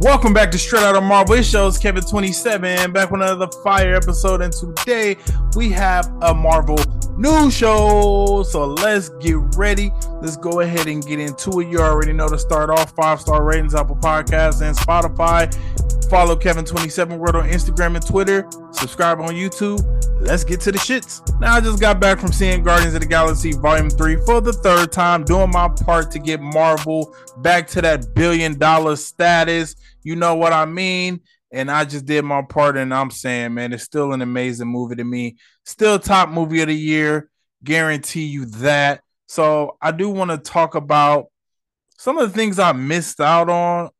Welcome back to Straight Outta Marvel. It shows Kevin27 back with another fire episode, and today we have a Marvel news show. So let's get ready. Let's go ahead and get into it. You already know to start off, 5-star ratings, Apple Podcasts and Spotify. Follow Kevin27 World on Instagram and Twitter. Subscribe on YouTube. Let's get to the shits. Now, I just got back from seeing Guardians of the Galaxy Volume 3 for the third time, doing my part to get Marvel back to that $1 billion status. You know what I mean? And I just did my part, and I'm saying, man, it's still an amazing movie to me. Still top movie of the year. Guarantee you that. So I do want to talk about some of the things I missed out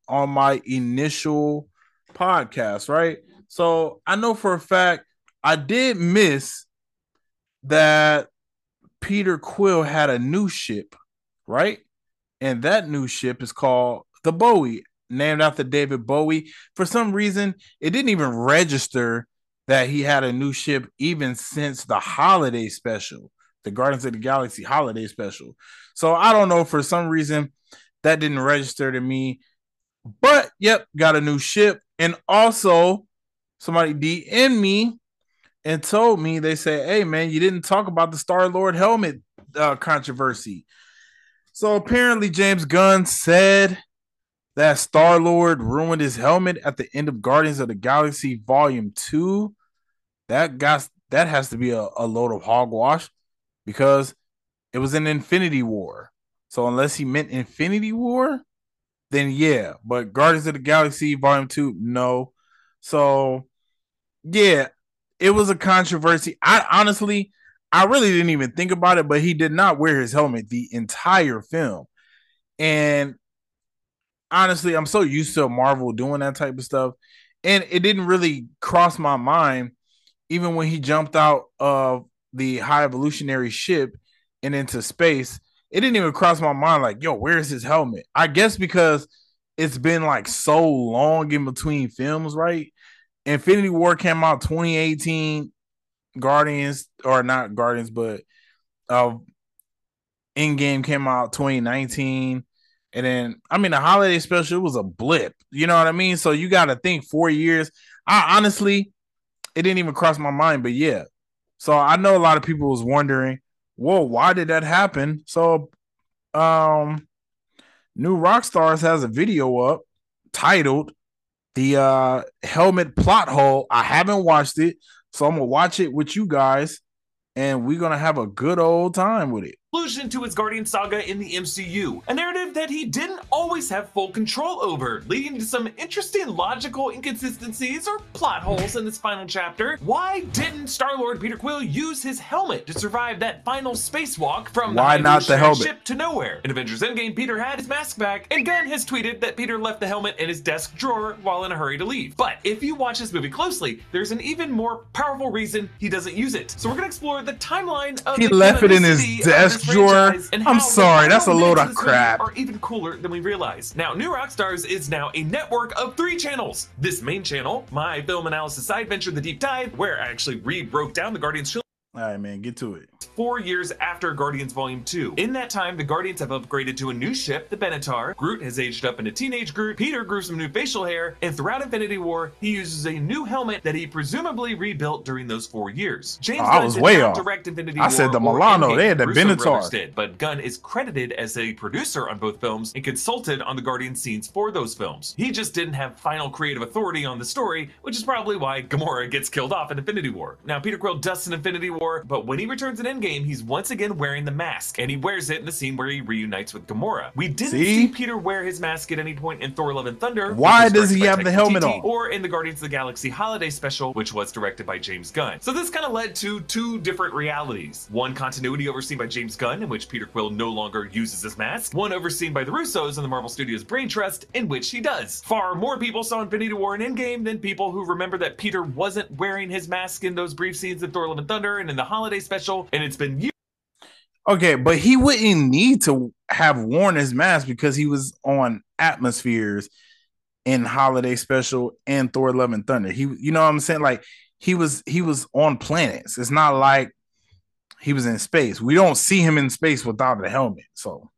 on my initial podcast, right? So I know for a fact I did miss that Peter Quill had a new ship, right? And that new ship is called the Bowie, named after David Bowie. For some reason, it didn't even register that he had a new ship even since the holiday special, the Guardians of the Galaxy holiday special. So I don't know, for some reason, that didn't register to me. But, yep, got a new ship. And also, somebody DM'd me and told me, they say, hey, man, you didn't talk about the Star Lord helmet controversy. So apparently James Gunn said that Star Lord ruined his helmet at the end of Guardians of the Galaxy Volume 2. That has to be a load of hogwash, because it was an Infinity War. So unless he meant Infinity War, then yeah. But Guardians of the Galaxy Volume 2, no. So, yeah, it was a controversy. I really didn't even think about it, but he did not wear his helmet the entire film. And honestly, I'm so used to Marvel doing that type of stuff, and it didn't really cross my mind, even when he jumped out of the high evolutionary ship and into space. It didn't even cross my mind, like, yo, where's his helmet? I guess because it's been like so long in between films, right? Infinity War came out 2018. Endgame came out 2019. And then, I mean, the holiday special, it was a blip. You know what I mean? So you got to think 4 years. It didn't even cross my mind, but yeah. So I know a lot of people was wondering, whoa, why did that happen? So, New Rockstars has a video up titled The Helmet Plot Hole. I haven't watched it, so I'm going to watch it with you guys, and we're going to have a good old time with it. Conclusion to his Guardian saga in the MCU, a narrative that he didn't always have full control over, leading to some interesting logical inconsistencies or plot holes in this final chapter. Why didn't Star-Lord Peter Quill use his helmet to survive that final spacewalk from the ship to nowhere? In Avengers Endgame, Peter had his mask back, and Gunn has tweeted that Peter left the helmet in his desk drawer while in a hurry to leave. But if you watch this movie closely, there's an even more powerful reason he doesn't use it. So we're going to explore the timeline of he left it in his desk. I'm sorry, that's a load of crap. Are even cooler than we realize. Now, New Rockstars is now a network of 3 channels. This main channel, my film analysis side venture, The Deep Dive, where I actually re-broke down the Guardians trilogy. All right, man, get to it. 4 years after Guardians Volume 2. In that time, the Guardians have upgraded to a new ship, the Benatar. Groot has aged up into teenage Groot. Peter grew some new facial hair. And throughout Infinity War, he uses a new helmet that he presumably rebuilt during those 4 years. James Gunn did not direct Infinity War. I said the Milano, they had the Benatar. But Gunn is credited as a producer on both films and consulted on the Guardian scenes for those films. He just didn't have final creative authority on the story, which is probably why Gamora gets killed off in Infinity War. Now, Peter Quill dusts in Infinity War War, but when he returns in Endgame, he's once again wearing the mask, and he wears it in the scene where he reunites with Gamora. We didn't see Peter wear his mask at any point in Thor Love and Thunder. Why does he have the helmet on? Or in the Guardians of the Galaxy holiday special, which was directed by James Gunn. So this kind of led to two different realities. One continuity overseen by James Gunn, in which Peter Quill no longer uses his mask. One overseen by the Russos and the Marvel Studios Brain Trust, in which he does. Far more people saw Infinity War and Endgame than people who remember that Peter wasn't wearing his mask in those brief scenes in Thor Love and Thunder and in the holiday special, and it's been years. Okay, but he wouldn't need to have worn his mask because he was on Atmospheres in holiday special and Thor Love and Thunder. He, you know what I'm saying? Like he was on planets. It's not like he was in space. We don't see him in space without a helmet, so.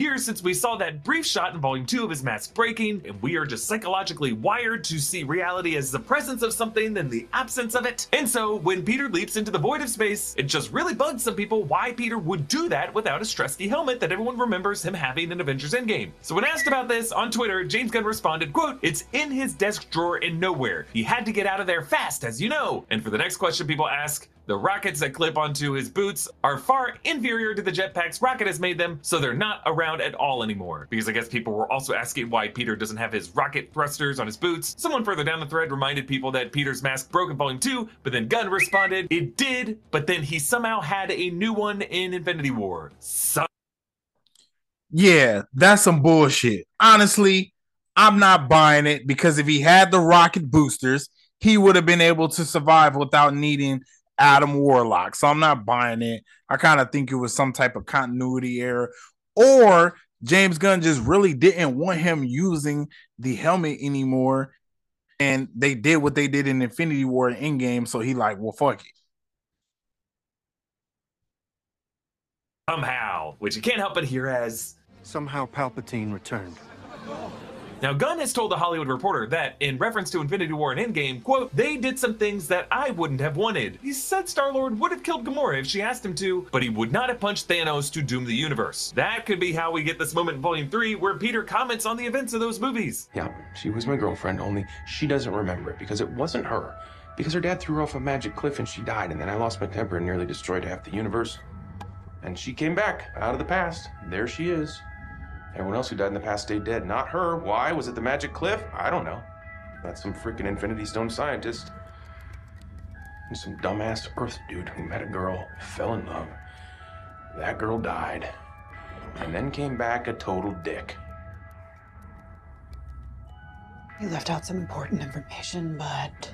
Years since we saw that brief shot in Volume 2 of his mask breaking, and we are just psychologically wired to see reality as the presence of something than the absence of it. And so, when Peter leaps into the void of space, it just really bugs some people why Peter would do that without a stressy helmet that everyone remembers him having in Avengers Endgame. So when asked about this on Twitter, James Gunn responded, quote, "It's in his desk drawer in nowhere. He had to get out of there fast, as you know." And for the next question, people ask, "The rockets that clip onto his boots are far inferior to the jetpacks Rocket has made them, so they're not around at all anymore." Because I guess people were also asking why Peter doesn't have his rocket thrusters on his boots. Someone further down the thread reminded people that Peter's mask broke in Volume 2, but then Gunn responded, "It did, but then he somehow had a new one in Infinity War." Yeah, that's some bullshit. Honestly, I'm not buying it, because if he had the rocket boosters, he would have been able to survive without needing Adam Warlock. So I'm not buying it. I kind of think it was some type of continuity error, or James Gunn just really didn't want him using the helmet anymore, and they did what they did in Infinity War and Endgame, so he like, well, fuck it. Somehow, which you can't help but hear as, "Somehow Palpatine returned." Now, Gunn has told The Hollywood Reporter that, in reference to Infinity War and Endgame, quote, "They did some things that I wouldn't have wanted." He said Star-Lord would have killed Gamora if she asked him to, but he would not have punched Thanos to doom the universe. That could be how we get this moment in Volume 3 where Peter comments on the events of those movies. "Yeah, she was my girlfriend, only she doesn't remember it because it wasn't her. Because her dad threw her off a magic cliff and she died, and then I lost my temper and nearly destroyed half the universe. And she came back out of the past. There she is. Everyone else who died in the past stayed dead. Not her. Why? Was it the magic cliff? I don't know. That's some freaking Infinity Stone scientist. And some dumbass Earth dude who met a girl, fell in love. That girl died. And then came back a total dick." "You left out some important information, but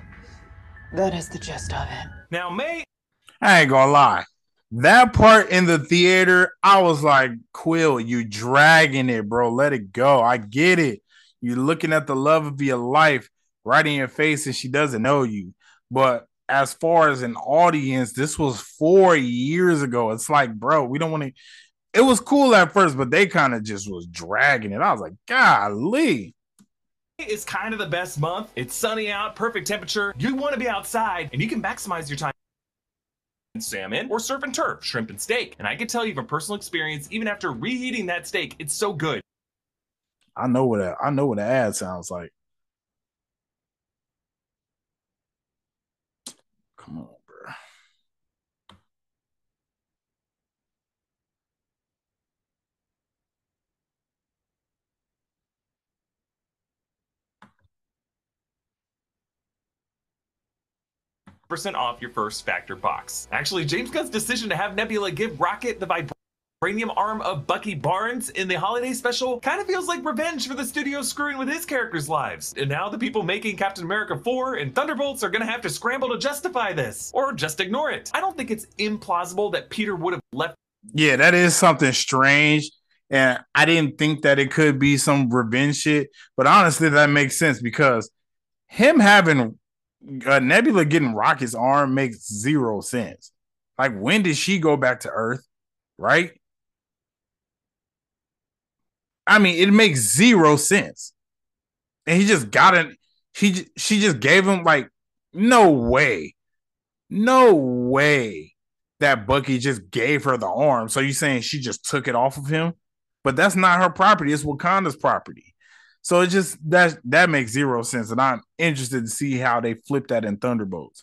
that is the gist of it." Now, I ain't gonna lie. That part in the theater, I was like, Quill, you dragging it, bro. Let it go. I get it. You're looking at the love of your life right in your face and she doesn't know you. But as far as an audience, this was 4 years ago. It's like, bro, we don't want to. It was cool at first, but they kind of just was dragging it. I was like, golly. It's kind of the best month. It's sunny out, perfect temperature. You want to be outside and you can maximize your time. Salmon or surf and turf, shrimp and steak. And I can tell you from personal experience, even after reheating that steak, it's so good. I know what an ad sounds like. Come on, bro. % off your first Factor box. Actually, James Gunn's decision to have Nebula give Rocket the vibranium arm of Bucky Barnes in the holiday special kind of feels like revenge for the studio screwing with his characters' lives. And now the people making Captain America 4 and Thunderbolts are gonna have to scramble to justify this, or just ignore it. I don't think it's implausible that Peter would have left. Yeah, that is something strange. And I didn't think that it could be some revenge shit, but honestly, that makes sense because him having Nebula getting Rocket's arm makes zero sense. Like, when did she go back to Earth, right? I mean, it makes zero sense. And he just got it. She just gave him, like, no way that Bucky just gave her the arm. So you're saying she just took it off of him? But that's not her property. It's Wakanda's property. So it just, that makes zero sense, and I'm interested to see how they flip that in Thunderbolts.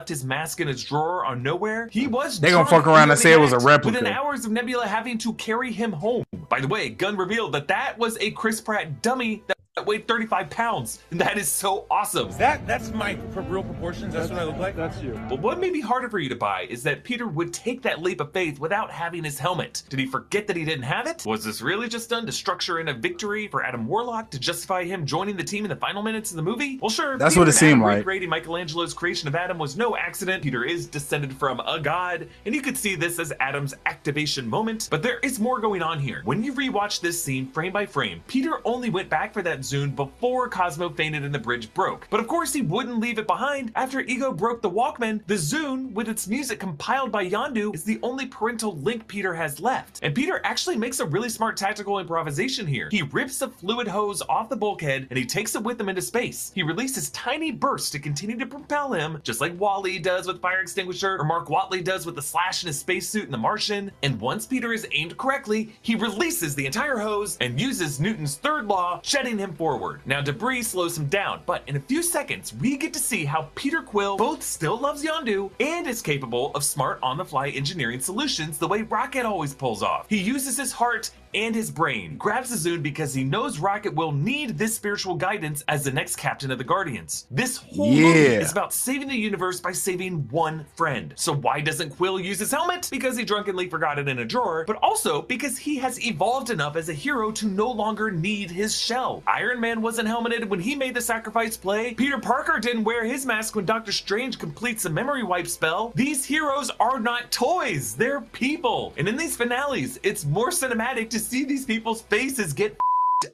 left his mask in his drawer or nowhere. He was They gonna fuck around and say it was a replica. Within hours of Nebula having to carry him home. By the way, Gunn revealed that that was a Chris Pratt dummy that weighed 35 pounds. And that is so awesome. That's my real proportions. That's what I look like. That's you. But what may be harder for you to buy is that Peter would take that leap of faith without having his helmet. Did he forget that he didn't have it? Was this really just done to structure in a victory for Adam Warlock to justify him joining the team in the final minutes of the movie? Well, sure. That's Peter what it seemed like. Recreating Michelangelo's creation of Adam was no accident. Peter is descended from a god, and you could see this as Adam's activation moment. But there is more going on here. When you rewatch this scene frame by frame, Peter only went back for that Zune before Cosmo fainted and the bridge broke. But of course he wouldn't leave it behind. After Ego broke the Walkman, the Zune, with its music compiled by Yondu, is the only parental link Peter has left. And Peter actually makes a really smart tactical improvisation here. He rips the fluid hose off the bulkhead and he takes it with him into space. He releases tiny bursts to continue to propel him, just like Wally does with Fire Extinguisher or Mark Watley does with the Slash in his spacesuit in The Martian. And once Peter is aimed correctly, he releases the entire hose and uses Newton's third law, shedding him forward. Now debris slows him down, but in a few seconds we get to see how Peter Quill both still loves Yondu and is capable of smart on-the-fly engineering solutions the way Rocket always pulls off. He uses his heart and his brain, grabs the Zune because he knows Rocket will need this spiritual guidance as the next captain of the Guardians. This whole movie is about saving the universe by saving one friend. So why doesn't Quill use his helmet? Because he drunkenly forgot it in a drawer, but also because he has evolved enough as a hero to no longer need his shell. Iron Man wasn't helmeted when he made the sacrifice play. Peter Parker didn't wear his mask when Doctor Strange completes a memory wipe spell. These heroes are not toys, they're people. And in these finales, it's more cinematic to see these people's faces get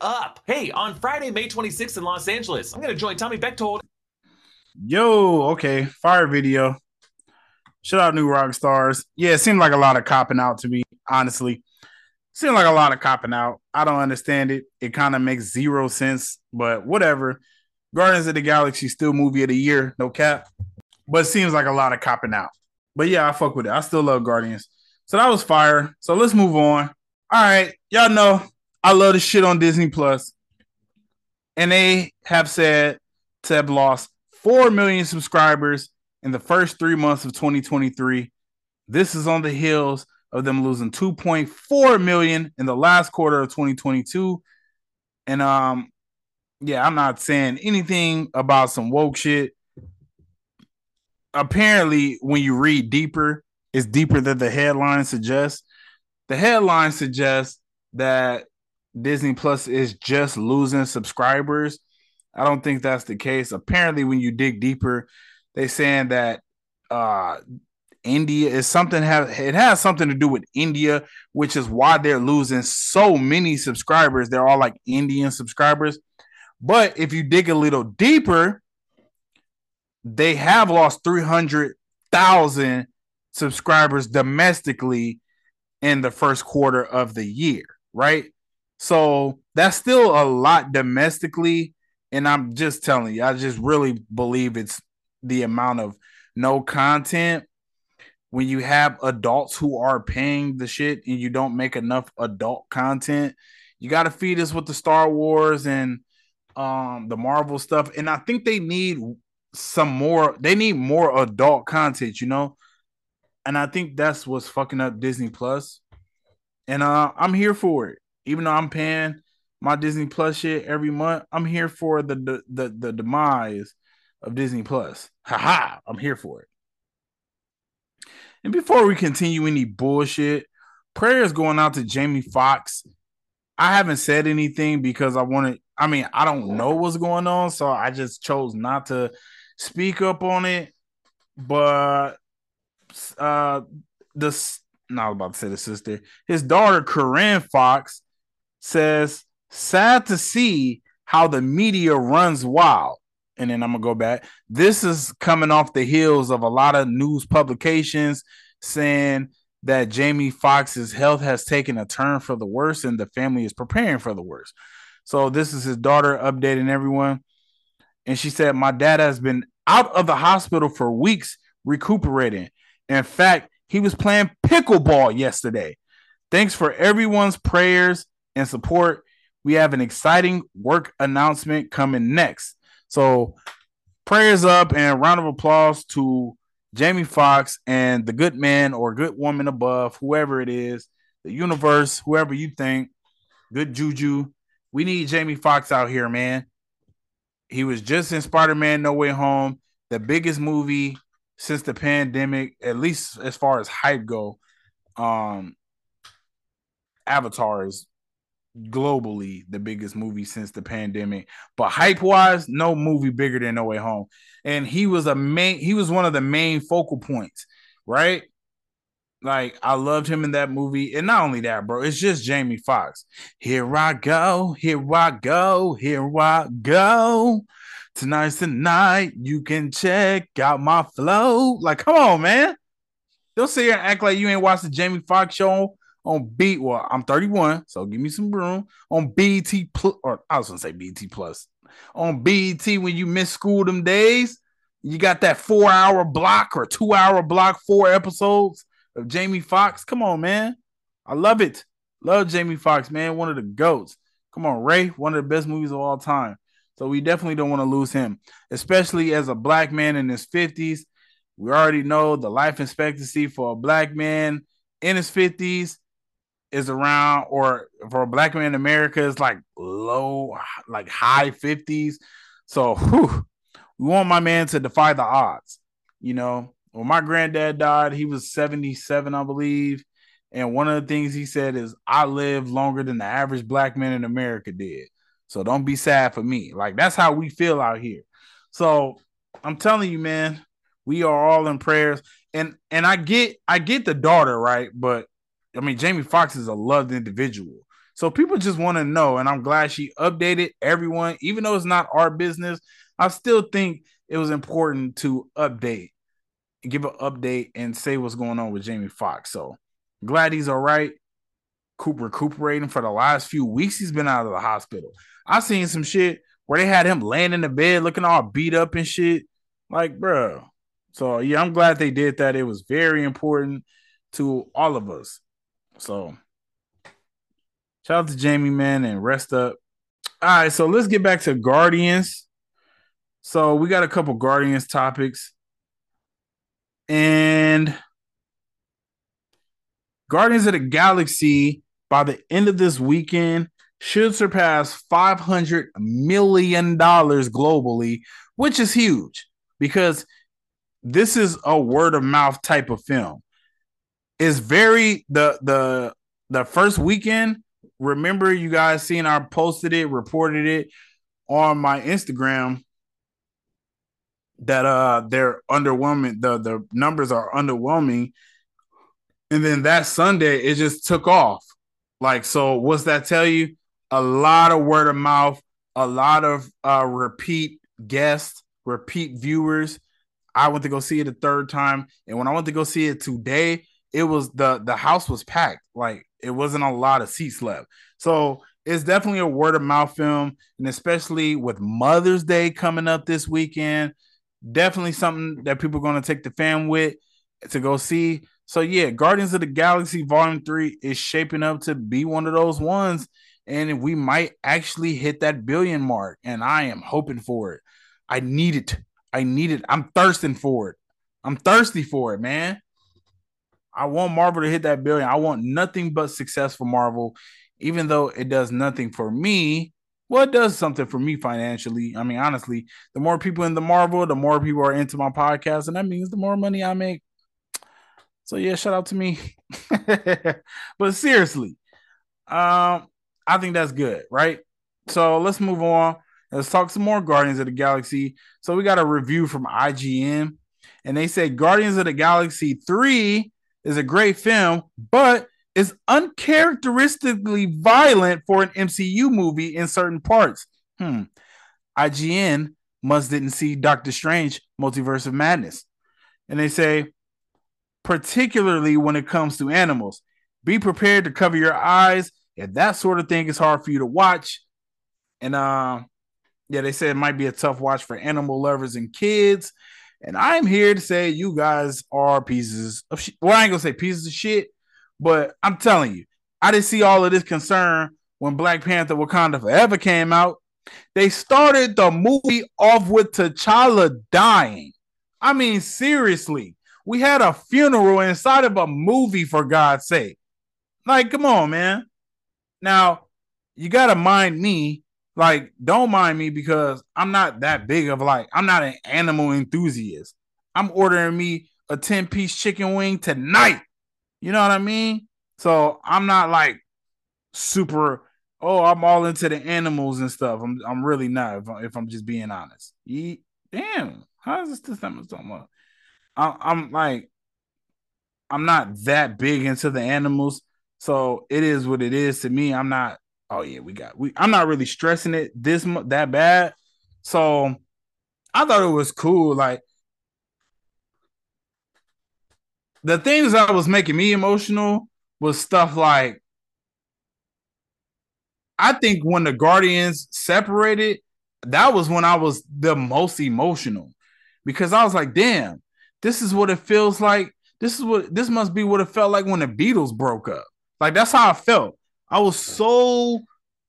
up. Hey, on Friday, May 26th in Los Angeles, I'm going to join Tommy Bechtold. Yo, okay. Fire video. Shout out New Rockstars. Yeah, it seemed like a lot of copping out to me, honestly. Seemed like a lot of copping out. I don't understand it. It kind of makes zero sense, but whatever. Guardians of the Galaxy still movie of the year, no cap. But it seems like a lot of copping out. But yeah, I fuck with it. I still love Guardians. So that was fire. So let's move on. All right, y'all know I love the shit on Disney Plus, and they have said to have lost 4 million subscribers in the first 3 months of 2023. This is on the heels of them losing 2.4 million in the last quarter of 2022. And yeah, I'm not saying anything about some woke shit. Apparently, when you read deeper, it's deeper than the headline suggests. The headline suggests that Disney Plus is just losing subscribers. I don't think that's the case. Apparently, when you dig deeper, they're saying that India is something. It has something to do with India, which is why they're losing so many subscribers. They're all like Indian subscribers. But if you dig a little deeper, they have lost 300,000 subscribers domestically in the first quarter of the year, right? So that's still a lot domestically. And I'm just telling you, I just really believe it's the amount of no content. When you have adults who are paying the shit and you don't make enough adult content, you got to feed us with the Star Wars and the Marvel stuff. And I think they need some more. They need more adult content, you know? And I think that's what's fucking up Disney Plus. And I'm here for it. Even though I'm paying my Disney Plus shit every month, I'm here for the demise of Disney Plus. Haha, I'm here for it. And before we continue any bullshit, prayers going out to Jamie Foxx. I haven't said anything because I don't know what's going on, so I just chose not to speak up on it. But his daughter Corinne Fox says, "Sad to see how the media runs wild." And then I'm gonna go back. This is coming off the heels of a lot of news publications saying that Jamie Foxx's health has taken a turn for the worse and the family is preparing for the worst. So this is his daughter updating everyone, and she said, "My dad has been out of the hospital for weeks recuperating. In fact, he was playing pickleball yesterday. Thanks for everyone's prayers and support. We have an exciting work announcement coming next." So prayers up and a round of applause to Jamie Foxx and the good man or good woman above, whoever it is, the universe, whoever you think, good juju. We need Jamie Foxx out here, man. He was just in Spider-Man No Way Home, the biggest movie since the pandemic, at least as far as hype go. Avatar is globally the biggest movie since the pandemic, but hype wise, no movie bigger than No Way Home. And he was one of the main focal points, right? Like, I loved him in that movie. And not only that, bro, it's just Jamie Foxx. Here I go, here I go, here I go. Tonight's the night. You can check out my flow. Like, come on, man. Don't sit here and act like you ain't watched the Jamie Foxx show on BET. Well, I'm 31, so give me some room. On BET Plus, or I was going to say BET Plus. On BET, when you miss school them days, you got that 4-hour block or 2-hour block, 4 episodes of Jamie Foxx. Come on, man. I love it. Love Jamie Foxx, man. One of the GOATs. Come on, Ray. One of the best movies of all time. So we definitely don't want to lose him, especially as a black man in his 50s. We already know the life expectancy for a black man in his 50s is around, or for a black man in America is like low, like high 50s. So whew, we want my man to defy the odds. You know, when my granddad died, he was 77, I believe. And one of the things he said is, I live longer than the average black man in America did. So don't be sad for me. Like, that's how we feel out here. So I'm telling you, man, we are all in prayers. And I get the daughter, right? But I mean, Jamie Foxx is a loved individual. So people just want to know. And I'm glad she updated everyone, even though it's not our business. I still think it was important to update, give an update and say what's going on with Jamie Foxx. So glad he's all right. Cooper recuperating for the last few weeks. He's been out of the hospital. I seen some shit where they had him laying in the bed looking all beat up and shit. Like, bro. So, yeah, I'm glad they did that. It was very important to all of us. So, shout out to Jamie, man, and rest up. All right, so let's get back to Guardians. So, we got a couple Guardians topics. And Guardians of the Galaxy, by the end of this weekend, should surpass $500 million globally, which is huge because this is a word of mouth type of film. It's very the first weekend. Remember, you guys seen I posted it, reported it on my Instagram that they're underwhelming. The numbers are underwhelming. And then that Sunday, it just took off. Like, so what's that tell you? A lot of word of mouth, a lot of repeat guests, repeat viewers. I went to go see it a third time. And when I went to go see it today, it was the house was packed. Like, it wasn't a lot of seats left. So it's definitely a word of mouth film. And especially with Mother's Day coming up this weekend, definitely something that people are going to take the fam with to go see. So, yeah, Guardians of the Galaxy Volume 3 is shaping up to be one of those ones, and we might actually hit that billion mark, and I am hoping for it. I need it. I need it. I'm thirsting for it. I'm thirsty for it, man. I want Marvel to hit that billion. I want nothing but success for Marvel, even though it does nothing for me. Well, it does something for me financially. I mean, honestly, the more people in the Marvel, the more people are into my podcast, and that means the more money I make. So, yeah, shout out to me. But seriously, I think that's good, right? So let's move on. Let's talk some more Guardians of the Galaxy. So we got a review from IGN, and they say Guardians of the Galaxy 3 is a great film, but is uncharacteristically violent for an MCU movie in certain parts. IGN must didn't see Doctor Strange Multiverse of Madness. And they say, particularly when it comes to animals. Be prepared to cover your eyes if that sort of thing is hard for you to watch. And yeah, they said it might be a tough watch for animal lovers and kids. And I'm here to say you guys are pieces of shit. Well, I ain't gonna say pieces of shit, but I'm telling you, I didn't see all of this concern when Black Panther Wakanda Forever came out. They started the movie off with T'Challa dying. I mean, seriously. We had a funeral inside of a movie, for God's sake. Like, come on, man. Now, you got to mind me. Like, don't mind me, because I'm not that big of, like, I'm not an animal enthusiast. I'm ordering me a 10-piece chicken wing tonight. You know what I mean? So I'm not like super, oh, I'm all into the animals and stuff. I'm really not, if I'm just being honest. Damn, how is this thing so much? I'm like, I'm not that big into the animals. So it is what it is to me. I'm not, oh yeah, I'm not really stressing it that bad. So I thought it was cool. Like, the things that was making me emotional was stuff like, I think when the Guardians separated, that was when I was the most emotional, because I was like, damn, this is what it feels like. This must be what it felt like when the Beatles broke up. Like, that's how I felt. I was so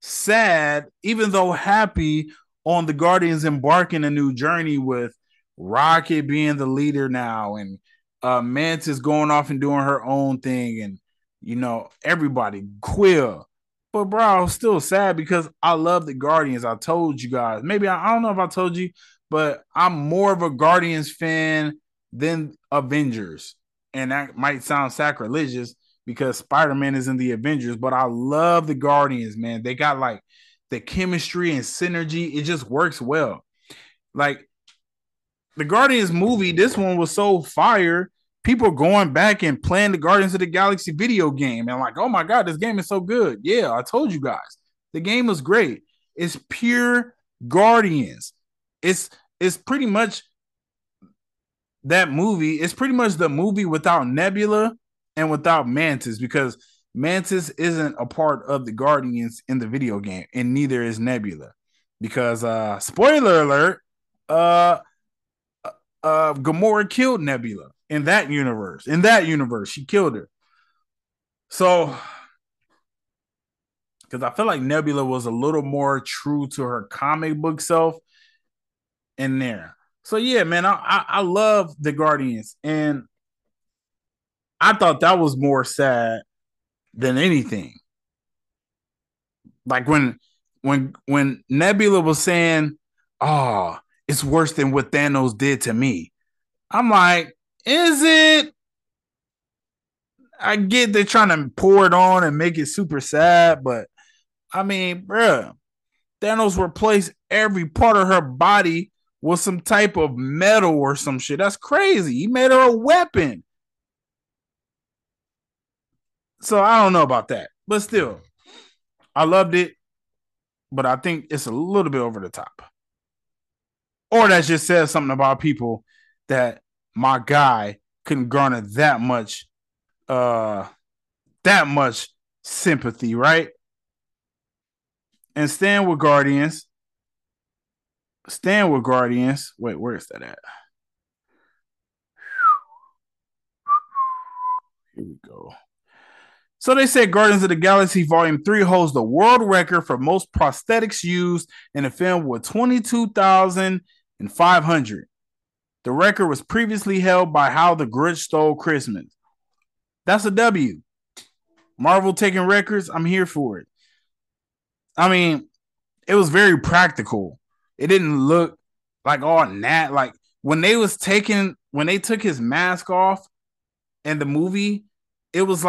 sad, even though happy, on the Guardians embarking a new journey with Rocket being the leader now, and Mantis going off and doing her own thing, and, you know, everybody, Quill. But, bro, I was still sad because I love the Guardians. I told you guys. Maybe, I don't know if I told you, but I'm more of a Guardians fan than Avengers. And that might sound sacrilegious because Spider-Man is in the Avengers, but I love the Guardians, man. They got, like, the chemistry and synergy. It just works well. Like, the Guardians movie, this one was so fire. People going back and playing the Guardians of the Galaxy video game and like, oh my God, this game is so good. Yeah, I told you guys. The game was great. It's pure Guardians. It's pretty much that movie. It's pretty much the movie without Nebula and without Mantis, because Mantis isn't a part of the Guardians in the video game, and neither is Nebula, because spoiler alert, Gamora killed Nebula. In that universe, she killed her. So, because I feel like Nebula was a little more true to her comic book self in there. So, yeah, man, I love the Guardians. And I thought that was more sad than anything. Like, when Nebula was saying, oh, it's worse than what Thanos did to me. I'm like, is it? I get they're trying to pour it on and make it super sad, but I mean, bruh, Thanos replaced every part of her body with some type of metal or some shit. That's crazy. He made her a weapon. So I don't know about that, but still, I loved it, but I think it's a little bit over the top. Or that just says something about people that my guy couldn't garner that much sympathy, right? And stand with Guardians. Wait, where is that at? Here we go. So they said Guardians of the Galaxy Volume 3 holds the world record for most prosthetics used in a film with 22,500. The record was previously held by How the Grinch Stole Christmas. That's a W. Marvel taking records, I'm here for it. I mean, it was very practical. It didn't look like all nat. Like, when they took his mask off in the movie, it was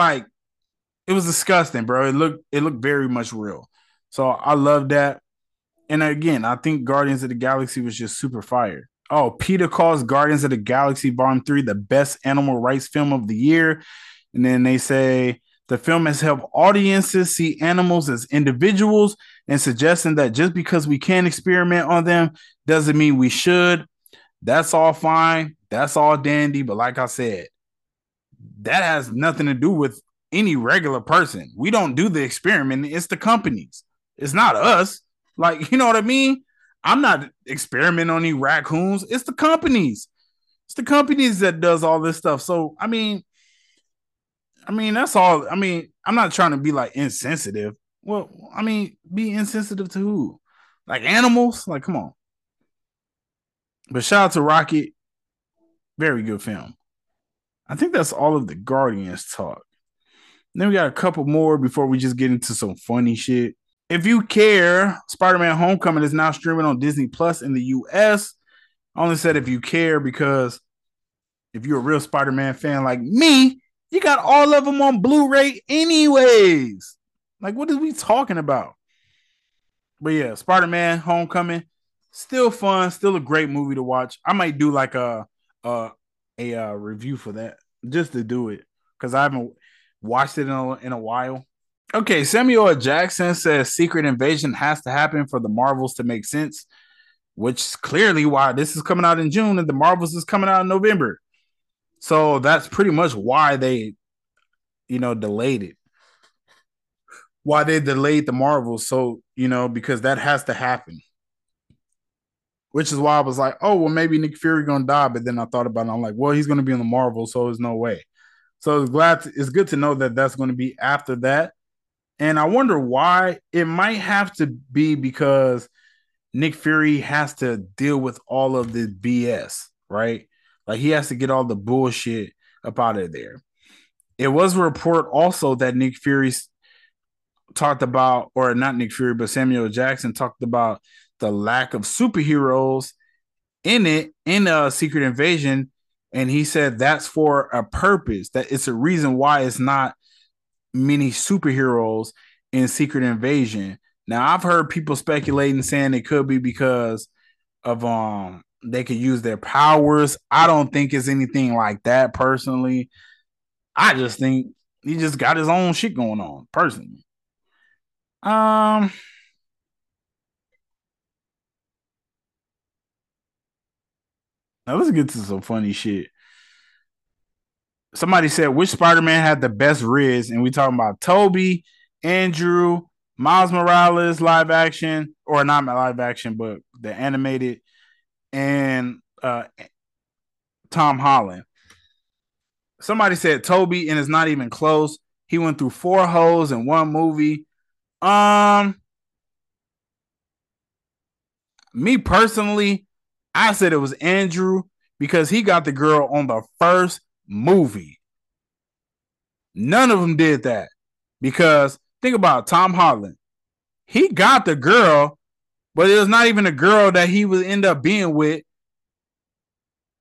disgusting, bro. It looked very much real. So I love that. And again, I think Guardians of the Galaxy was just super fire. Oh, Peter calls Guardians of the Galaxy Volume 3 the best animal rights film of the year. And then they say the film has helped audiences see animals as individuals, and suggesting that just because we can experiment on them doesn't mean we should. That's all fine. That's all dandy. But like I said, that has nothing to do with any regular person. We don't do the experiment. It's the companies. It's not us. Like, you know what I mean? I'm not experimenting on any raccoons. It's the companies. It's the companies that does all this stuff. So, I mean, that's all. I mean, I'm not trying to be like insensitive. Well, I mean, be insensitive to who? Like animals? Like, come on. But shout out to Rocket. Very good film. I think that's all of the Guardians talk. And then we got a couple more before we just get into some funny shit. If you care, Spider-Man Homecoming is now streaming on Disney Plus in the US. I only said if you care because if you're a real Spider-Man fan like me, you got all of them on Blu-ray anyways. Like, what are we talking about? But yeah, Spider-Man Homecoming, still fun, still a great movie to watch. I might do like a review for that just to do it because I haven't watched it in a while. Okay, Samuel Jackson says Secret Invasion has to happen for the Marvels to make sense, which is clearly why this is coming out in June and the Marvels is coming out in November. So that's pretty much why they, delayed it. Why they delayed the Marvels. So, because that has to happen. Which is why I was like, oh, well, maybe Nick Fury going to die. But then I thought about it. I'm like, well, he's going to be in the Marvel. So there's no way. So it's good to know that that's going to be after that. And I wonder why. It might have to be because Nick Fury has to deal with all of the BS, right? Like he has to get all the bullshit up out of there. It was a report also that Nick Fury's talked about, or not Nick Fury, but Samuel Jackson talked about the lack of superheroes in Secret Invasion, and he said that's for a purpose, that it's a reason why it's not many superheroes in Secret Invasion. Now, I've heard people speculating saying it could be because of they could use their powers. I don't think it's anything like that personally. I just think he just got his own shit going on personally. Now let's get to some funny shit. Somebody said, which Spider-Man had the best Riz? And we talking about Toby, Andrew, Miles Morales, live action, or not live action, but the animated, and Tom Holland. Somebody said Toby, and it's not even close. He went through 4 hoes in one movie. Me personally, I said it was Andrew because he got the girl on the first movie. None of them did that because think about it, Tom Holland. He got the girl, but it was not even a girl that he would end up being with,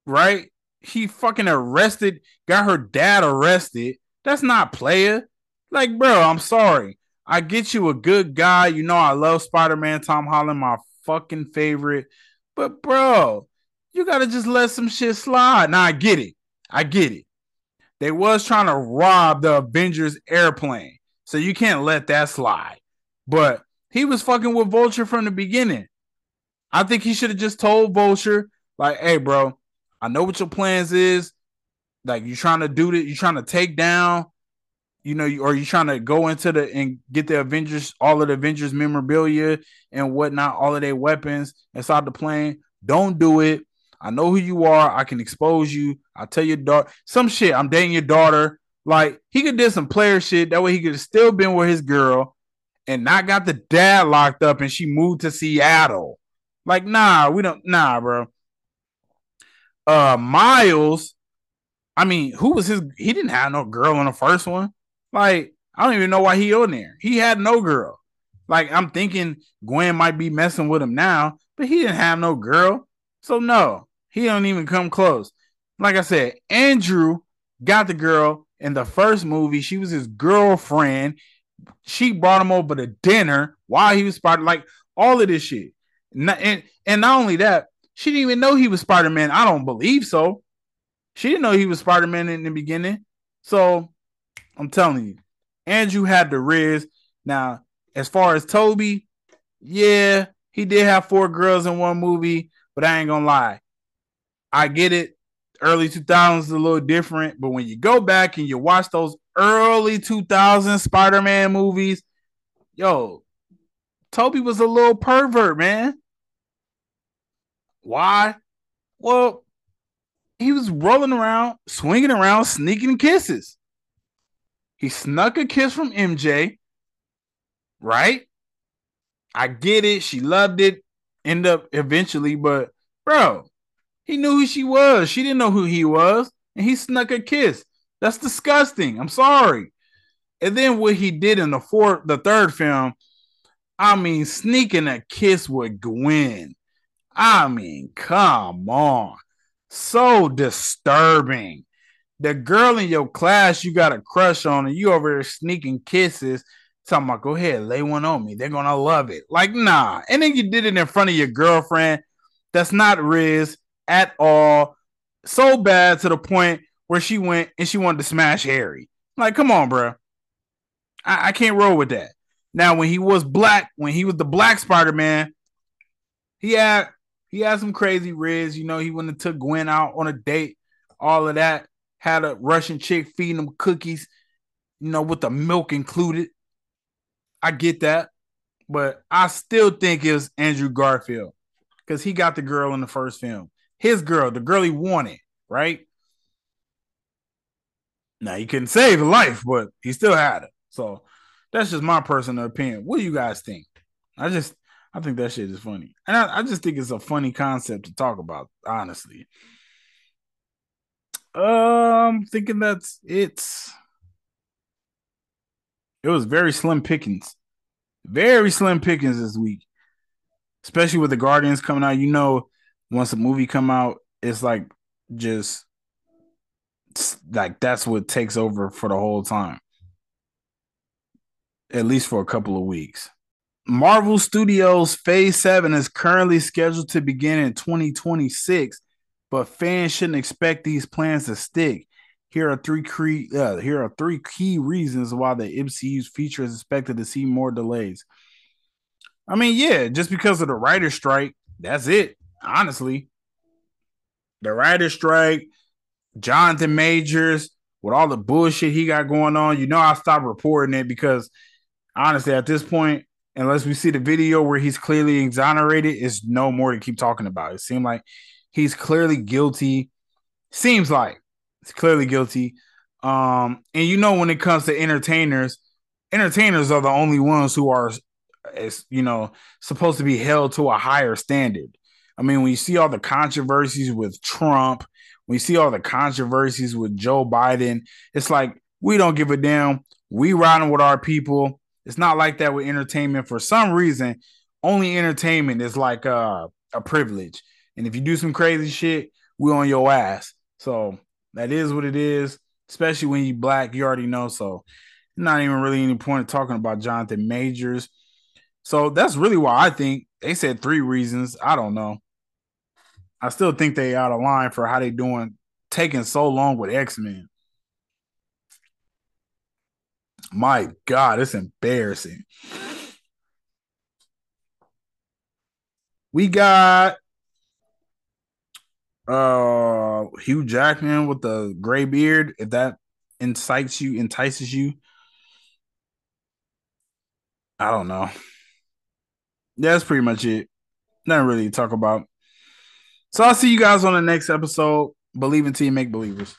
right? He fucking got her dad arrested. That's not player. Like, bro, I'm sorry. I get you a good guy. I love Spider-Man, Tom Holland, my fucking favorite. But, bro, you got to just let some shit slide. Now, I get it. They was trying to rob the Avengers airplane, so you can't let that slide. But he was fucking with Vulture from the beginning. I think he should have just told Vulture, like, hey, bro, I know what your plans is. Like, you trying to do that. You trying to take down. Or you trying to go into and get the Avengers, all of the Avengers memorabilia and whatnot, all of their weapons inside the plane. Don't do it. I know who you are. I can expose you. I'll tell your daughter some shit. I'm dating your daughter. Like, he could do some player shit. That way he could have still been with his girl and not got the dad locked up and she moved to Seattle. Like, nah, bro. Miles, who was his? He didn't have no girl in the first one. Like, I don't even know why he on there. He had no girl. Like, I'm thinking Gwen might be messing with him now, but he didn't have no girl. So, no, he don't even come close. Like I said, Andrew got the girl in the first movie. She was his girlfriend. She brought him over to dinner while he was Spider-Man. Like, all of this shit. And not only that, she didn't even know he was Spider-Man. I don't believe so. She didn't know he was Spider-Man in the beginning. So, I'm telling you, Andrew had the Riz. Now, as far as Toby, yeah, he did have 4 girls in one movie, but I ain't gonna lie. I get it. Early 2000s is a little different, but when you go back and you watch those early 2000s Spider-Man movies, yo, Toby was a little pervert, man. Why? Well, he was rolling around, swinging around, sneaking kisses. He snuck a kiss from MJ, right? I get it. She loved it. End up eventually, but bro, he knew who she was. She didn't know who he was. and he snuck a kiss. That's disgusting. I'm sorry. And then what he did in the third film, I mean, sneaking a kiss with Gwen. I mean, come on. So disturbing. The girl in your class you got a crush on, and you over there sneaking kisses. Talking about, go ahead, lay one on me. They're going to love it. Like, nah. And then you did it in front of your girlfriend. That's not Riz at all. So bad to the point where she went and she wanted to smash Harry. Like, come on, bro. I can't roll with that. Now, when he was black, when he was the black Spider-Man, he had some crazy Riz. You know, he went and took Gwen out on a date, all of that. Had a Russian chick feeding him cookies, you know, with the milk included. I get that, but I still think it was Andrew Garfield because he got the girl in the first film. His girl, the girl he wanted, right? Now, he couldn't save her life, but he still had it. So that's just my personal opinion. What do you guys think? I think that shit is funny. And I just think it's a funny concept to talk about, honestly. I'm thinking that's it. It was very slim pickings. Very slim pickings this week. Especially with the Guardians coming out. You know, once a movie come out, it's like just like that's what takes over for the whole time. At least for a couple of weeks. Marvel Studios Phase 7 is currently scheduled to begin in 2026, but fans shouldn't expect these plans to stick. Here are three key reasons why the MCU's future is expected to see more delays. I mean, yeah, just because of the writer's strike, that's it, honestly. The writer's strike, Jonathan Majors, with all the bullshit he got going on, you know I stopped reporting it because, honestly, at this point, unless we see the video where he's clearly exonerated, it's no more to keep talking about. It seemed like he's clearly guilty. Seems like. It's clearly guilty. And you know, when it comes to entertainers are the only ones who are, you know, supposed to be held to a higher standard. I mean, when you see all the controversies with Trump, when you see all the controversies with Joe Biden, it's like, we don't give a damn. We riding with our people. It's not like that with entertainment. For some reason, only entertainment is like a privilege. And if you do some crazy shit, we on your ass. So that is what it is, especially when you're black, you already know. So not even really any point in talking about Jonathan Majors. So that's really why I think they said three reasons. I don't know. I still think they out of line for how they doing, taking so long with X-Men. My God, it's embarrassing. We got Hugh Jackman with the gray beard, if that entices you. I don't know. That's pretty much it. Nothing really to talk about. So I'll see you guys on the next episode. Believe in Team Make Believers.